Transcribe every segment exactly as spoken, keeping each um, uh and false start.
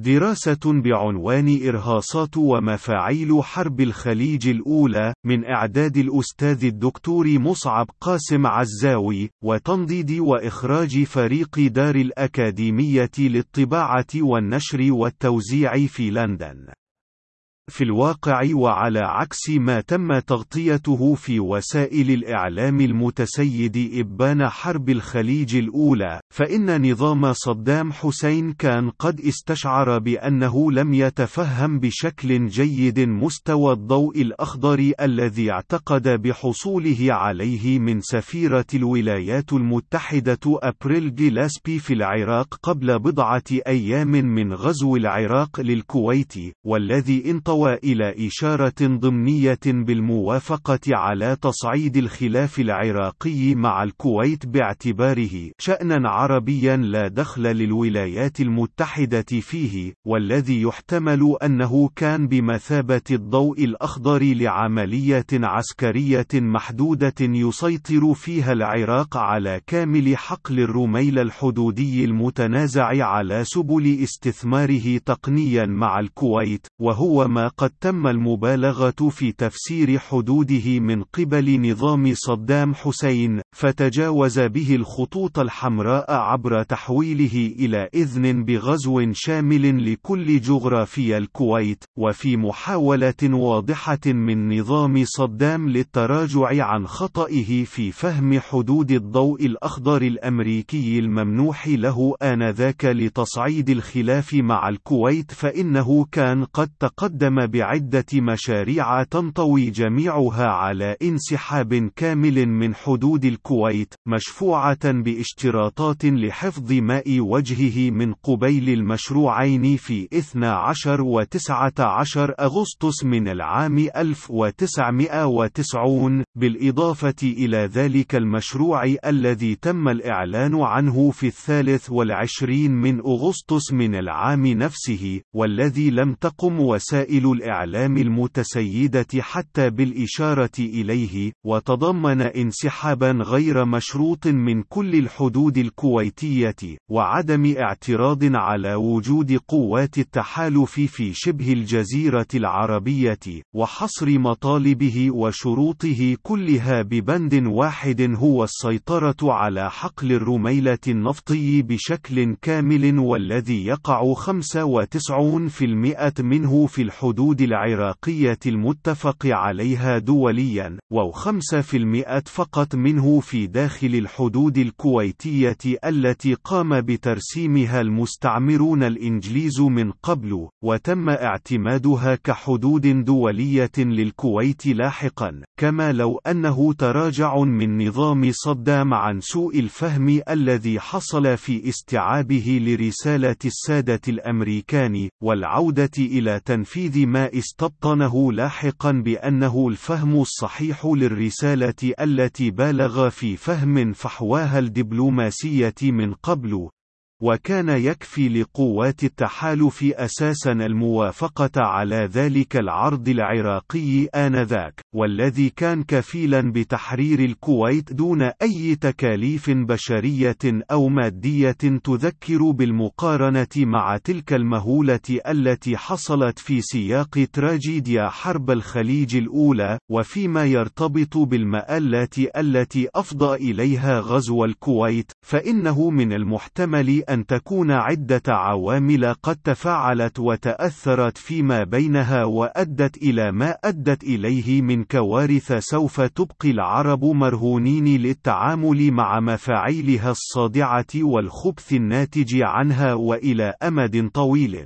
دراسة بعنوان إرهاصات ومفاعيل حرب الخليج الأولى، من إعداد الأستاذ الدكتور مصعب قاسم عزاوي، وتنضيد وإخراج فريق دار الأكاديمية للطباعة والنشر والتوزيع في لندن. في الواقع، وعلى عكس ما تم تغطيته في وسائل الإعلام المتسيد إبان حرب الخليج الأولى، فإن نظام صدام حسين كان قد استشعر بأنه لم يتفهم بشكل جيد مستوى الضوء الأخضر الذي اعتقد بحصوله عليه من سفيرة الولايات المتحدة أبريل جيلاسبي في العراق قبل بضعة أيام من غزو العراق للكويت، والذي انطوى إلى إشارة ضمنية بالموافقة على تصعيد الخلاف العراقي مع الكويت باعتباره شأنًا عربيًا لا دخل للولايات المتحدة فيه، والذي يحتمل أنه كان بمثابة الضوء الأخضر لعملية عسكرية محدودة يسيطر فيها العراق على كامل حقل الرميل الحدودي المتنازع على سبل استثماره تقنيًا مع الكويت، وهو ما ما قد تم المبالغة في تفسير حدوده من قبل نظام صدام حسين، فتجاوز به الخطوط الحمراء عبر تحويله إلى إذن بغزو شامل لكل جغرافيا الكويت، وفي محاولة واضحة من نظام صدام للتراجع عن خطئه في فهم حدود الضوء الأخضر الأمريكي الممنوح له آنذاك لتصعيد الخلاف مع الكويت، فإنه كان قد تقدم بعدة مشاريع تنطوي جميعها على انسحاب كامل من حدود الكويت، مشفوعة باشتراطات لحفظ ماء وجهه من قبيل المشروعين في اثني عشر و تسعة عشر أغسطس من العام ألف وتسعمئة وتسعين، بالإضافة إلى ذلك المشروع الذي تم الإعلان عنه في الثالث والعشرين من أغسطس من العام نفسه، والذي لم تقم وسائل الإعلام المتسيدة حتى بالإشارة إليه، وتضمن انسحابا غير مشروط من كل الحدود الكويتية، وعدم اعتراض على وجود قوات التحالف في شبه الجزيرة العربية، وحصر مطالبه وشروطه كلها ببند واحد هو السيطرة على حقل الرميلة النفطي بشكل كامل، والذي يقع خمسة وتسعين بالمئة منه في الحدود العراقية المتفق عليها دوليا، وخمسة بالمئة فقط منه في داخل الحدود الكويتية التي قام بترسيمها المستعمرون الإنجليز من قبل، وتم اعتمادها كحدود دولية للكويت لاحقا، كما لو أنه تراجع من نظام صدام عن سوء الفهم الذي حصل في استيعابه لرسالة السادة الأمريكان، والعودة إلى تنفيذ تنفيذ ما استبطنه لاحقا بأنه الفهم الصحيح للرسالة التي بالغ في فهم فحواها الدبلوماسية من قبل، وكان يكفي لقوات التحالف أساسا الموافقة على ذلك العرض العراقي آنذاك، والذي كان كفيلا بتحرير الكويت دون أي تكاليف بشرية أو مادية تذكر بالمقارنة مع تلك المهولة التي حصلت في سياق تراجيديا حرب الخليج الأولى، وفيما يرتبط بالمآلات التي أفضى إليها غزو الكويت، فإنه من المحتمل أن تكون عدة عوامل قد تفاعلت وتأثرت فيما بينها وأدت إلى ما أدت إليه من كوارث سوف تبقي العرب مرهونين للتعامل مع مفاعيلها الصادعة والخبث الناتج عنها وإلى أمد طويل.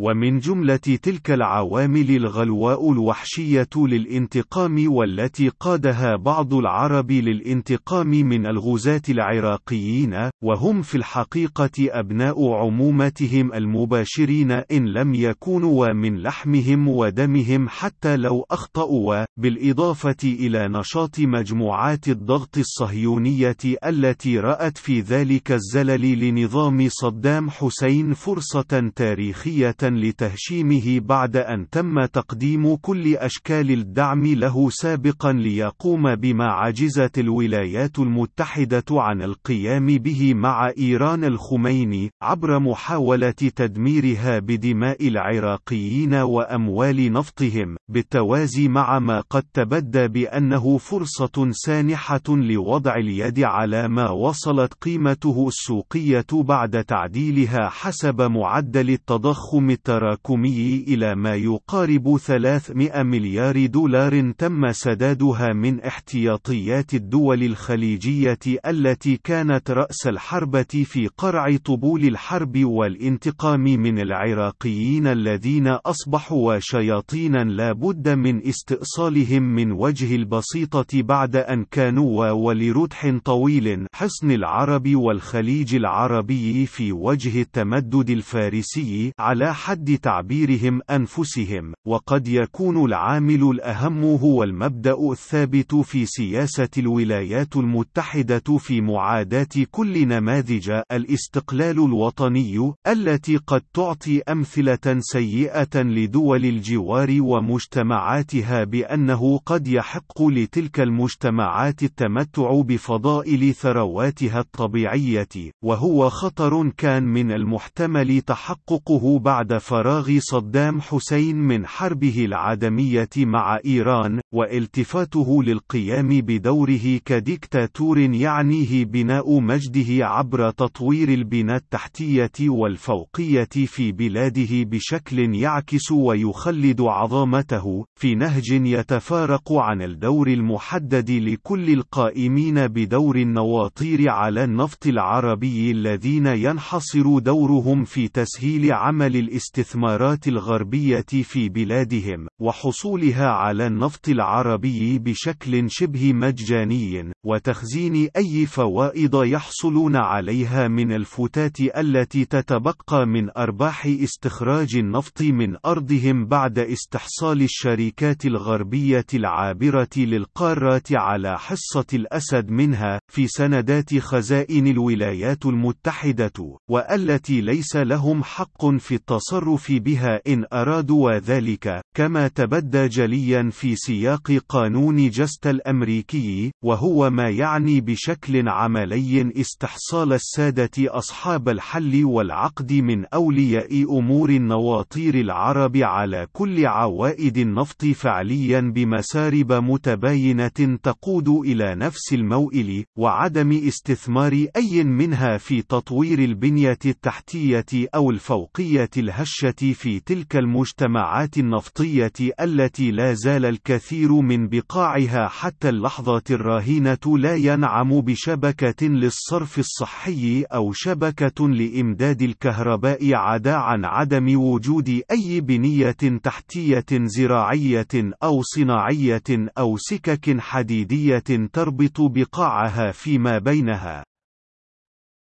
ومن جملة تلك العوامل الغلواء الوحشية للانتقام، والتي قادها بعض العرب للانتقام من الغزاة العراقيين، وهم في الحقيقة أبناء عمومتهم المباشرين إن لم يكونوا من لحمهم ودمهم حتى لو أخطأوا، بالإضافة إلى نشاط مجموعات الضغط الصهيونية التي رأت في ذلك الزلل لنظام صدام حسين فرصة تاريخية لتهشيمه بعد أن تم تقديم كل أشكال الدعم له سابقا ليقوم بما عجزت الولايات المتحدة عن القيام به مع إيران الخميني عبر محاولة تدميرها بدماء العراقيين وأموال نفطهم، بالتوازي مع ما قد تبدى بأنه فرصة سانحة لوضع اليد على ما وصلت قيمته السوقية بعد تعديلها حسب معدل التضخم التراكمي إلى ما يقارب ثلاثمئة مليار دولار تم سدادها من احتياطيات الدول الخليجية التي كانت رأس الحربة في قرع طبول الحرب والانتقام من العراقيين الذين أصبحوا شياطينا لا بد من استئصالهم من وجه البسيطة بعد أن كانوا ولردح طويل حصن العرب والخليج العربي في وجه التمدد الفارسي على حد تعبيرهم أنفسهم. وقد يكون العامل الأهم هو المبدأ الثابت في سياسة الولايات المتحدة في معاداة كل نماذج الاستقلال الوطني التي قد تعطي أمثلة سيئة لدول الجوار ومجتمعاتها بأنه قد يحق لتلك المجتمعات التمتع بفضائل ثرواتها الطبيعية، وهو خطر كان من المحتمل تحققه بعد فراغ صدام حسين من حربه العدمية مع إيران، والتفاته للقيام بدوره كديكتاتور يعنيه بناء مجده عبر تطوير البنى التحتية والفوقية في بلاده بشكل يعكس ويخلد عظمته، في نهج يتفارق عن الدور المحدد لكل القائمين بدور النواطير على النفط العربي الذين ينحصر دورهم في تسهيل عمل الاستثمارات الغربية في بلادهم، وحصولها على النفط العربي بشكل شبه مجاني، وتخزين أي فوائد يحصلون عليها من الفتات التي تتبقى من أرباح استخراج النفط من أرضهم بعد استحصال الشركات الغربية العابرة للقارات على حصة الأسد منها في سندات خزائن الولايات المتحدة، والتي ليس لهم حق في التصرف بها إن أرادوا ذلك، كما تبدى جليا في سياق قانون جستا الأمريكي، وهو ما يعني بشكل عملي استحصال السادة أصحاب الحل والعقد من أولياء أمور النواطير العرب على كل عوائد النفط فعليا بمسارب متباينة تقود إلى نفس الموئل، وعدم استثمار أي منها في تطوير البنية التحتية أو الفوقية الهشة في تلك المجتمعات النفطية التي لا زال الكثير من بقاعها حتى اللحظة الراهنة لا ينعم بشبكة للصرف الصحي أو شبكة لإمداد الكهرباء عدا عن عدم وجود أي بنية تحتية زراعية أو صناعية أو سكك حديدية تربط بقاعها فيما بينها.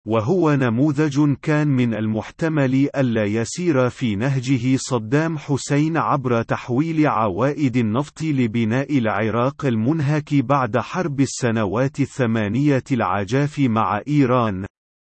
وهو نموذج كان من المحتمل ألا يسير في نهجه صدام حسين عبر تحويل عوائد النفط لبناء العراق المنهك بعد حرب السنوات الثمانية العجاف مع إيران،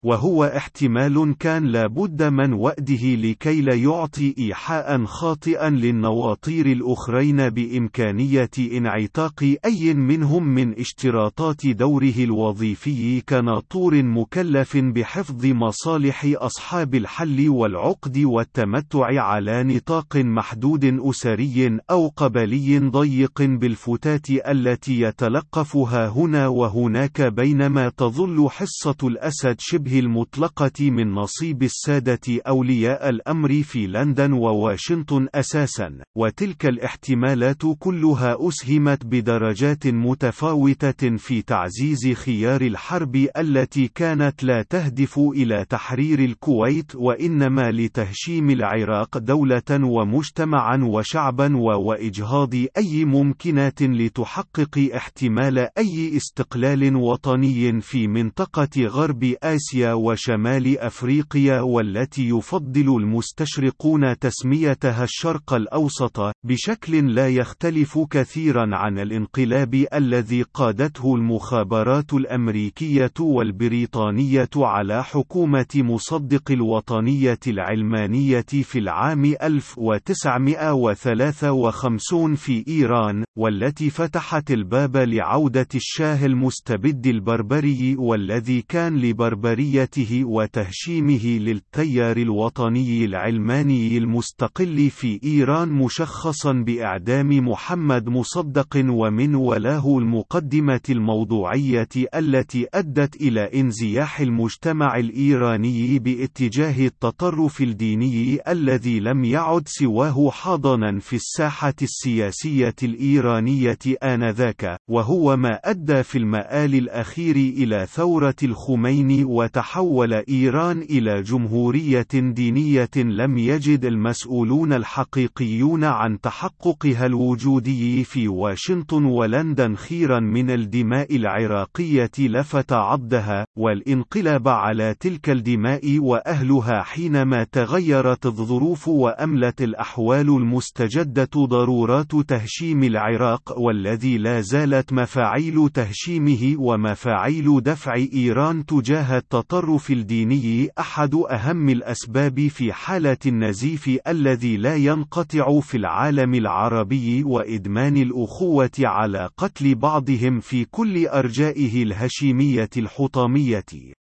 وهو احتمال كان لابد من وأده لكي لا يعطي إيحاء خاطئا للنواطير الأخرين بإمكانية انعتاق أي منهم من اشتراطات دوره الوظيفي كناطور مكلف بحفظ مصالح أصحاب الحل والعقد والتمتع على نطاق محدود أسري أو قبلي ضيق بالفتات التي يتلقفها هنا وهناك، بينما تظل حصة الأسد شبه المطلقة من نصيب السادة أولياء الأمر في لندن وواشنطن أساسا. وتلك الاحتمالات كلها أسهمت بدرجات متفاوتة في تعزيز خيار الحرب التي كانت لا تهدف إلى تحرير الكويت وإنما لتهشيم العراق دولة ومجتمعا وشعبا، وإجهاض أي ممكنات لتحقق احتمال أي استقلال وطني في منطقة غرب آسيا آسيا وشمال أفريقيا والتي يفضل المستشرقون تسميتها الشرق الأوسط، بشكل لا يختلف كثيرا عن الانقلاب الذي قادته المخابرات الأمريكية والبريطانية على حكومة مصدق الوطنية العلمانية في العام ألف وتسعمئة وثلاثة وخمسين في إيران، والتي فتحت الباب لعودة الشاه المستبد البربري والذي كان لبربريته وتهشيمه للتيار الوطني العلماني المستقل في إيران، مشخصا بإعدام محمد مصدق ومن ولاه المقدمة الموضوعية التي أدت إلى انزياح المجتمع الإيراني باتجاه التطرف الديني الذي لم يعد سواه حاضنا في الساحة السياسية الإيرانية آنذاك، وهو ما أدى في المآل الأخير إلى ثورة الخميني، وتحول إيران إلى جمهورية دينية لم يجد المسؤولون الحقيقيون عن تحققها الوجودي في واشنطن ولندن خيرا من الدماء العراقية لفت عضدها، والانقلاب على تلك الدماء وأهلها حينما تغيرت الظروف وأملت الأحوال المستجدة ضرورات تهشيم العراق والذي لا زالت مفاعيل تهشيمه ومفاعيل دفع إيران تجاه التطرف الديني أحد أهم الأسباب في حالة النزيف الذي لا ينقطع في العالم العربي وإدمان الأخوة على قتل بعضهم في كل أرجائه الهشيمية الحطامية.